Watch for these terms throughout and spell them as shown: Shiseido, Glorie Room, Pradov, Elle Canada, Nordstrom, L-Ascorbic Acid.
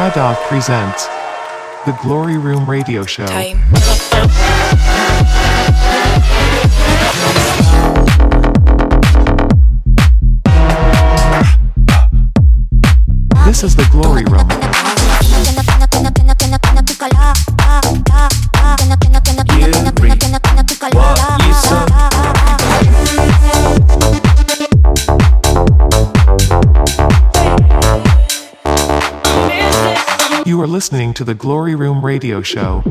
Pradov presents the Glorie Room radio show. This is the Glorie Room. You are listening to the Glorie Room radio show.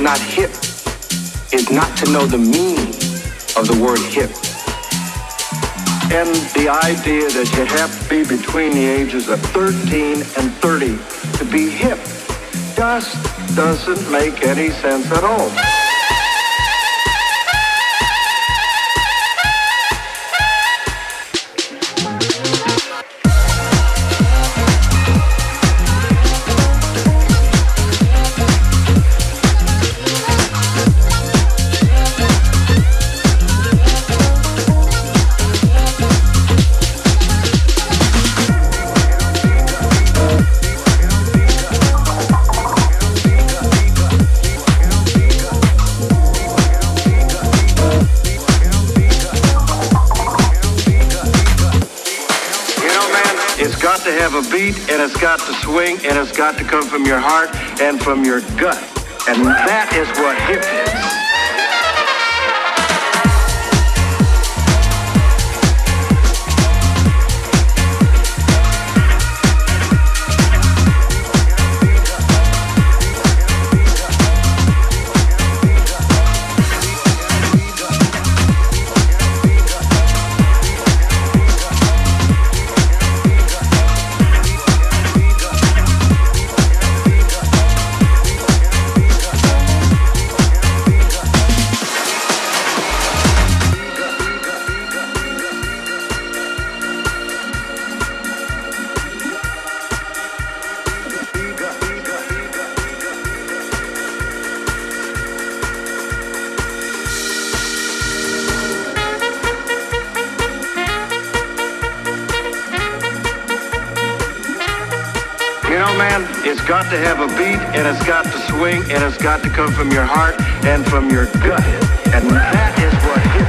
Not hip is not to know the meaning of the word hip. And the idea that you have to be between the ages of 13 and 30 to be hip just doesn't make any sense at all. And it's got to swing, and it's got to come from your heart and from your gut. And that is what hip is. It's got to have a beat, and it's got to swing, and it's got to come from your heart and from your gut. And that is what hip is.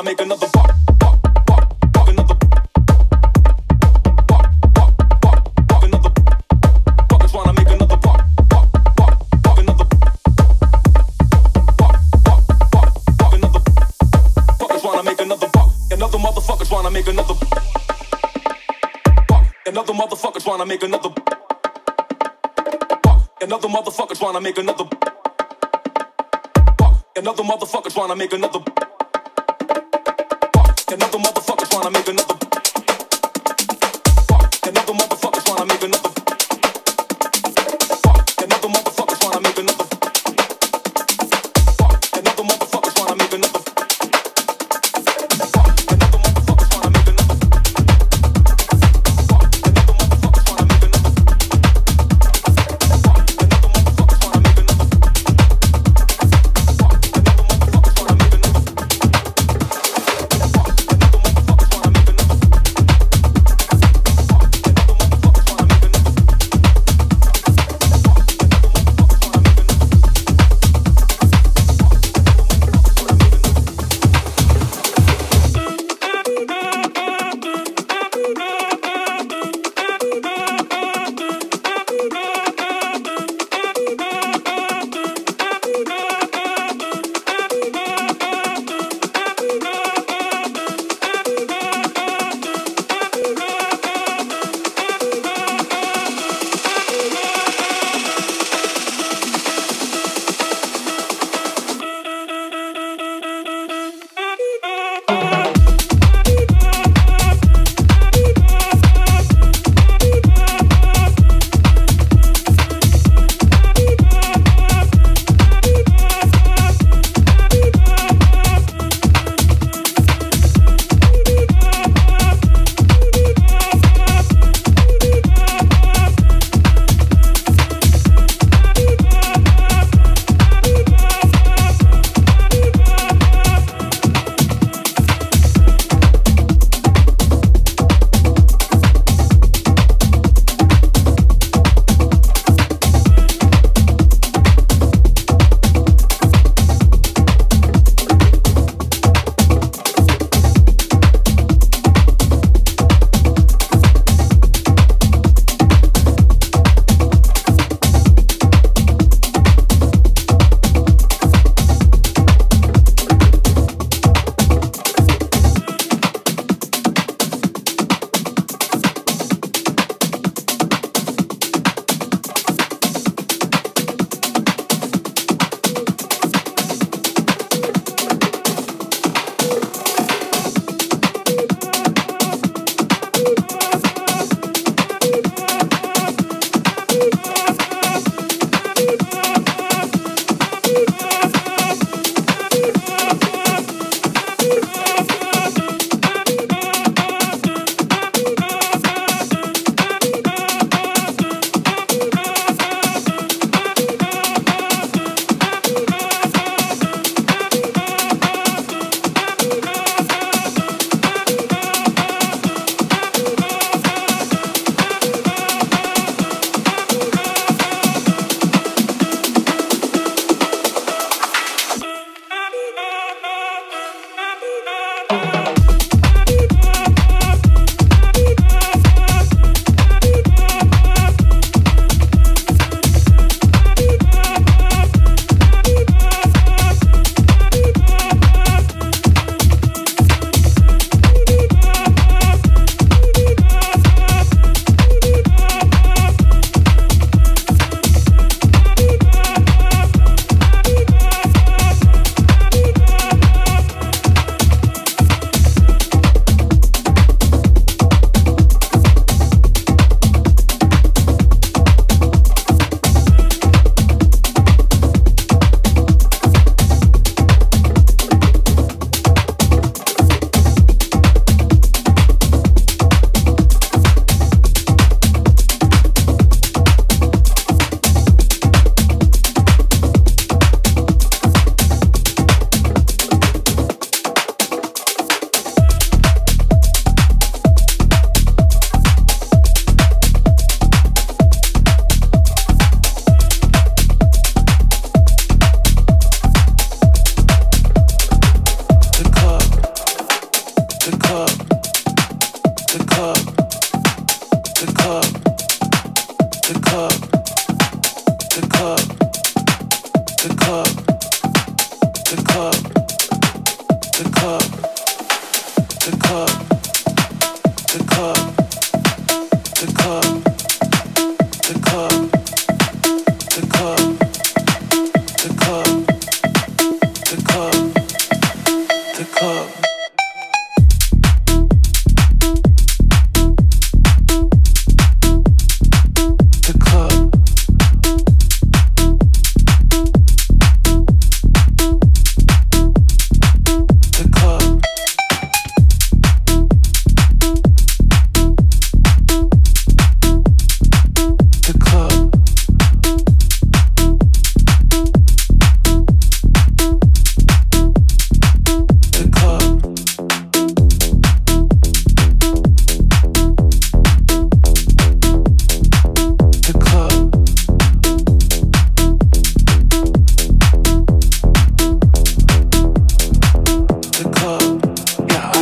I make another bar. Another motherfucker trying to make another. Another motherfucker trying to make another. Another motherfucker trying to make another. Another motherfucker trying to make another. Another motherfucker trying to make another. Another motherfucker trying to make another.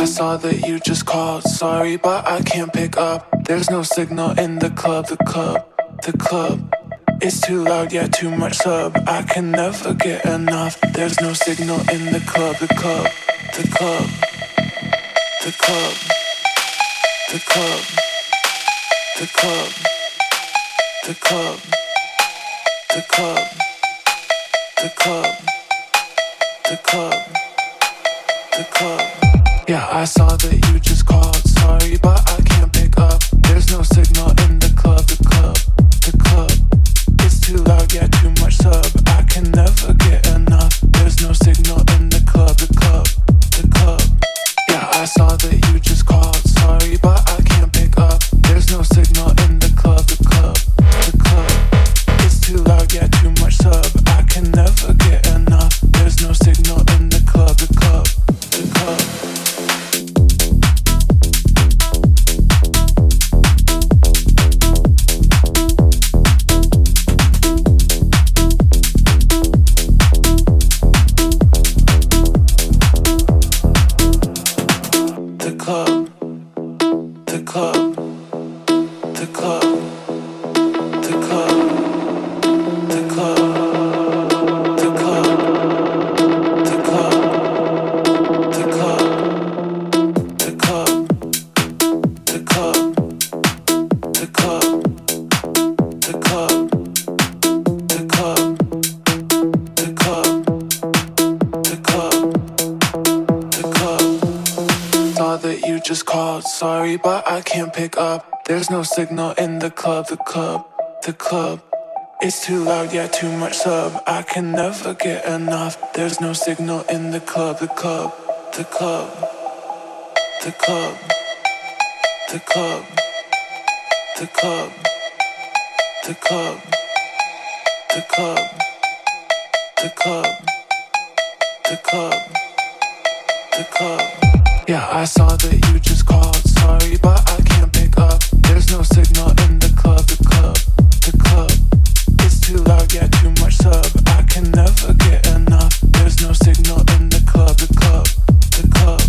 I saw that you just called. Sorry, but I can't pick up. There's no signal in the club, the club, the club. It's too loud, yeah, too much sub. I can never get enough. There's no signal in the club, the club, the club, the club, the club, the club, the club, the club, the club, the club, the club. Yeah, I saw that you just called. Sorry, but I can't pick up. There's no signal in the club, the club, the club. Too loud, yeah, too much sub. I can never get enough. There's no signal in the club, the club, the club. Yeah, I saw that you just called. Sorry, but I can't pick up. There's no signal in the club, the club, the club. It's too loud, yeah, too much sub. I can never get enough. There's no signal in the club, the club, the club. There's no signal in the club, the club, the club. It's too loud, yeah, too much sub. I can never get enough. There's no signal in the club, the club, the club, the club, the club, the club, the club, the club, the club, the club, the club. Yeah, I saw that you just called. Sorry, but I can't pick up. There's no signal in the club, the club, the club. It's too loud, yeah, too much sub. I can never get enough. There's no signal in the club, the club, the club.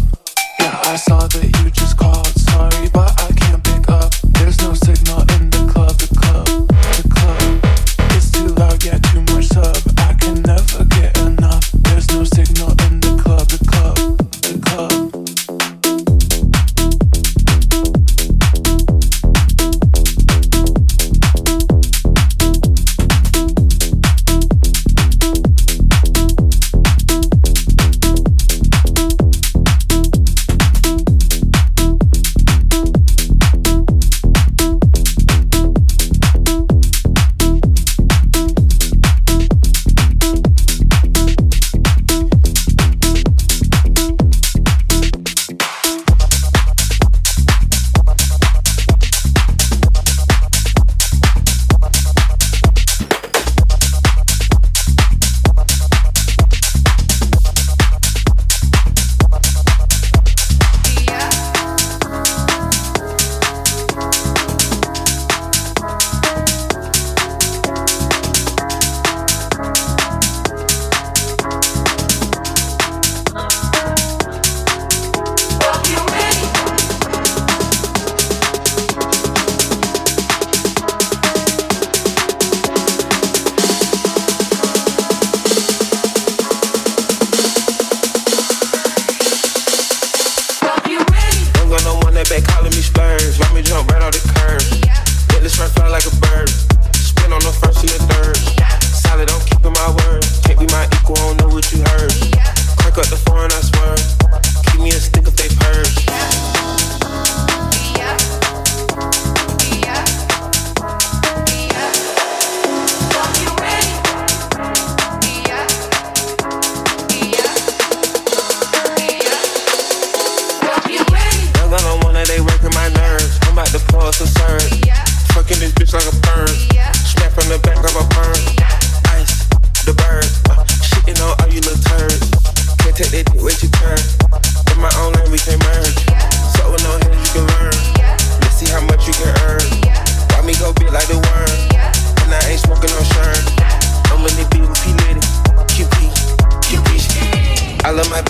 Yeah, I saw that you just called. Sorry, but I can't pick up. There's no signal in the club, the club, the club. It's too loud, yeah, too much sub. I can never get enough. There's no signal in the club, the club, the club.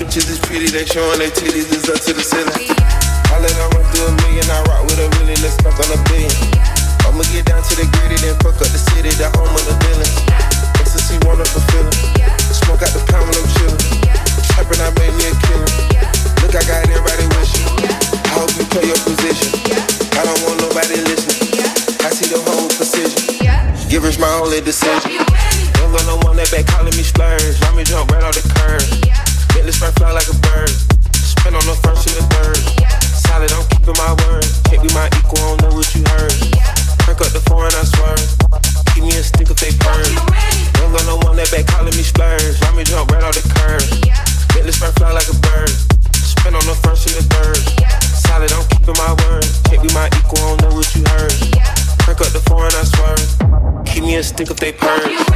Bitches is pretty, they showing their titties, it's up to the ceiling. only decision. Don't got no one that back calling me splurge. Let me jump right out the curve. Make this right fly like a bird. Spin on the first and the third. Solid, I'm keeping my word. Can't be my equal, I don't know what you heard. Perk up the foreign, I swerve. Give me a stick if they purge. Don't got no one that back calling me splurge. Let me jump right out the curve. Make this right fly like a bird. Spin on the first and the third. Solid, I'm keeping my word. Can't be my equal, I don't know what you heard. Perk up the foreign, I swerve. Give me a stick if they purge.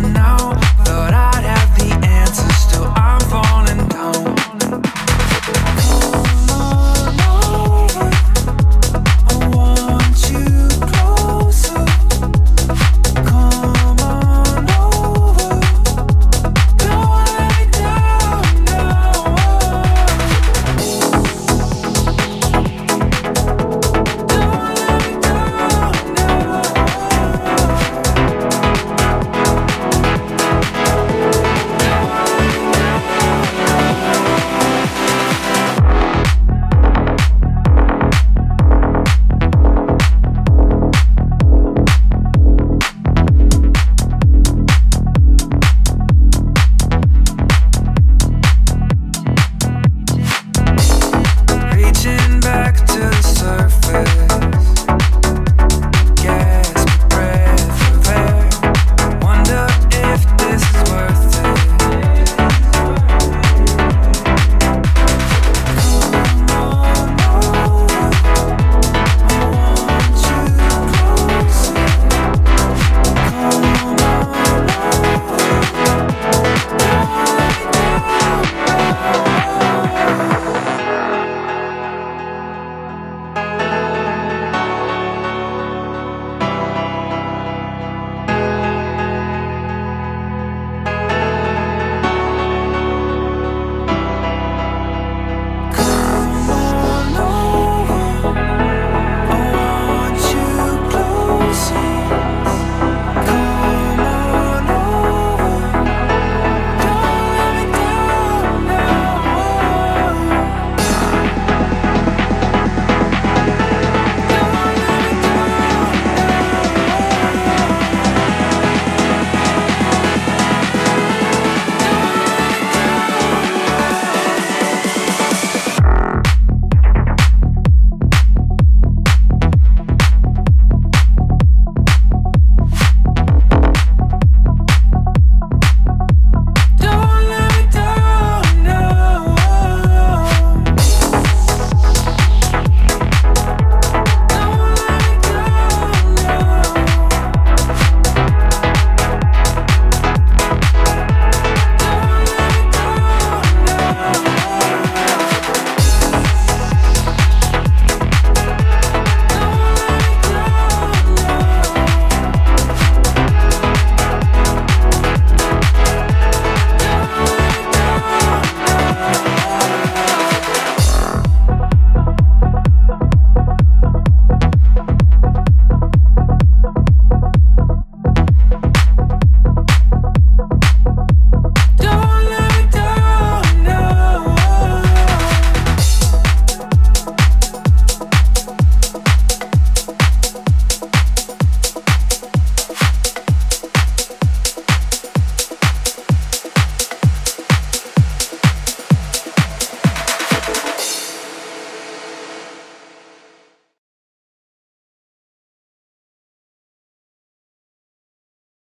Now